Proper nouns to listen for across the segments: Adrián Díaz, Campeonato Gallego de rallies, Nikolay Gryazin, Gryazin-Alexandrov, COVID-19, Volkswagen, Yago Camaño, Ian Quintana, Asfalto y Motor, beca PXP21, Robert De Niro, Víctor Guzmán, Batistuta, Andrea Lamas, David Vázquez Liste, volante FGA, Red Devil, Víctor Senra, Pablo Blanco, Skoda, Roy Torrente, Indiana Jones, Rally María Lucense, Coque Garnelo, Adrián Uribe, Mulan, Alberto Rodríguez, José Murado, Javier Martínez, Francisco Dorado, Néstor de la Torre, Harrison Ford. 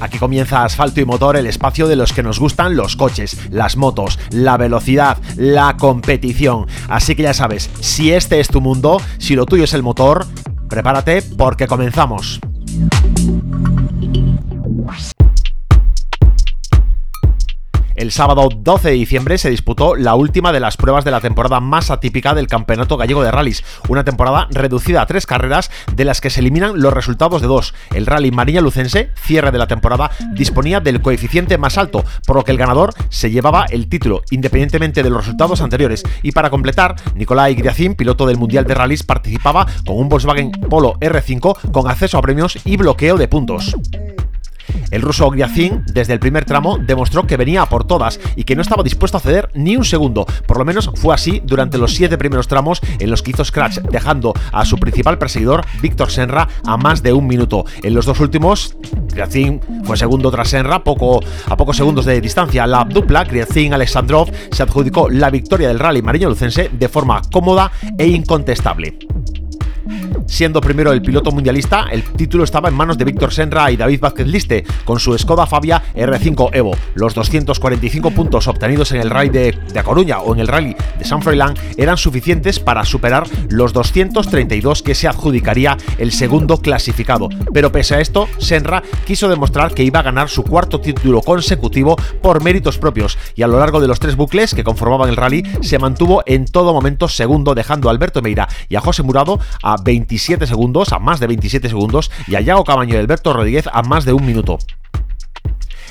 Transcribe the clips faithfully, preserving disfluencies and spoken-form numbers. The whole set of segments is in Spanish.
Aquí comienza Asfalto y Motor, el espacio de los que nos gustan los coches, las motos, la velocidad, la competición. Así que ya sabes, si este es tu mundo, si lo tuyo es el motor, prepárate porque comenzamos. El sábado doce de diciembre se disputó la última de las pruebas de la temporada más atípica del Campeonato Gallego de Rallies, una temporada reducida a tres carreras de las que se eliminan los resultados de dos. El Rally María Lucense, cierre de la temporada, disponía del coeficiente más alto, por lo que el ganador se llevaba el título, independientemente de los resultados anteriores. Y para completar, Nikolay Gryazin, piloto del Mundial de Rallies, participaba con un Volkswagen Polo R cinco con acceso a premios y bloqueo de puntos. El ruso Gryazin, desde el primer tramo, demostró que venía a por todas y que no estaba dispuesto a ceder ni un segundo. Por lo menos fue así durante los siete primeros tramos en los que hizo scratch, dejando a su principal perseguidor, Víctor Senra, a más de un minuto. En los dos últimos, Gryazin fue segundo tras Senra, poco, a pocos segundos de distancia. La dupla Gryazin-Alexandrov se adjudicó la victoria del Rally María Lucense de forma cómoda e incontestable. Siendo primero el piloto mundialista, el título estaba en manos de Víctor Senra y David Vázquez Liste, con su Skoda Fabia R cinco Evo. Los doscientos cuarenta y cinco puntos obtenidos en el Rally de, de Coruña o en el Rally de San Froilán eran suficientes para superar los doscientos treinta y dos que se adjudicaría el segundo clasificado. Pero pese a esto, Senra quiso demostrar que iba a ganar su cuarto título consecutivo por méritos propios, y a lo largo de los tres bucles que conformaban el Rally se mantuvo en todo momento segundo, dejando a Alberto Meira y a José Murado a veintisiete segundos, a más de veintisiete segundos, y a Yago Camaño y Alberto Rodríguez a más de un minuto.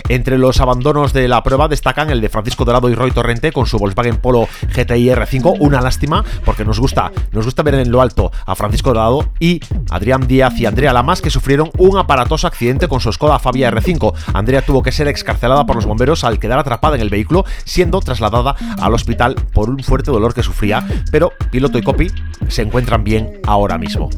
Entre los abandonos de la prueba destacan el de Francisco Dorado y Roy Torrente con su Volkswagen Polo G T I R cinco, una lástima porque nos gusta, nos gusta ver en lo alto a Francisco Dorado, y Adrián Díaz y Andrea Lamas, que sufrieron un aparatoso accidente con su Skoda Fabia R cinco. Andrea tuvo que ser excarcelada por los bomberos al quedar atrapada en el vehículo, siendo trasladada al hospital por un fuerte dolor que sufría, pero piloto y copy se encuentran bien ahora mismo.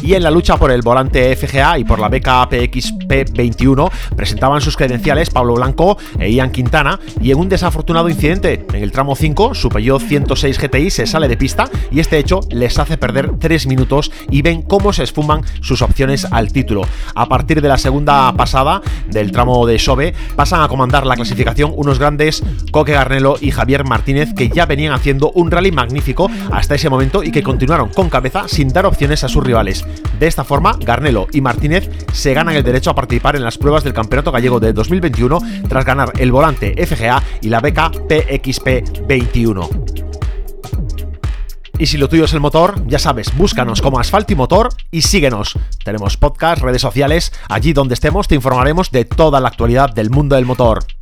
Y en la lucha por el volante F G A y por la beca P X P veintiuno presentaban sus credenciales Pablo Blanco e Ian Quintana, y en un desafortunado incidente en el tramo cinco, su Peugeot ciento seis G T I se sale de pista, y este hecho les hace perder tres minutos y ven cómo se esfuman sus opciones al título. A partir de la segunda pasada del tramo de Sobe pasan a comandar la clasificación unos grandes Coque Garnelo y Javier Martínez, que ya venían haciendo un rally magnífico hasta ese momento y que continuaron con cabeza sin dar opciones a sus rivales. De esta forma, Garnelo y Martínez se ganan el derecho a participar en las pruebas del Campeonato Gallego de dos mil veintiuno tras ganar el volante F G A y la beca P X P veintiuno. Y si lo tuyo es el motor, ya sabes, búscanos como Asfalto y Motor y síguenos. Tenemos podcast, redes sociales, allí donde estemos te informaremos de toda la actualidad del mundo del motor.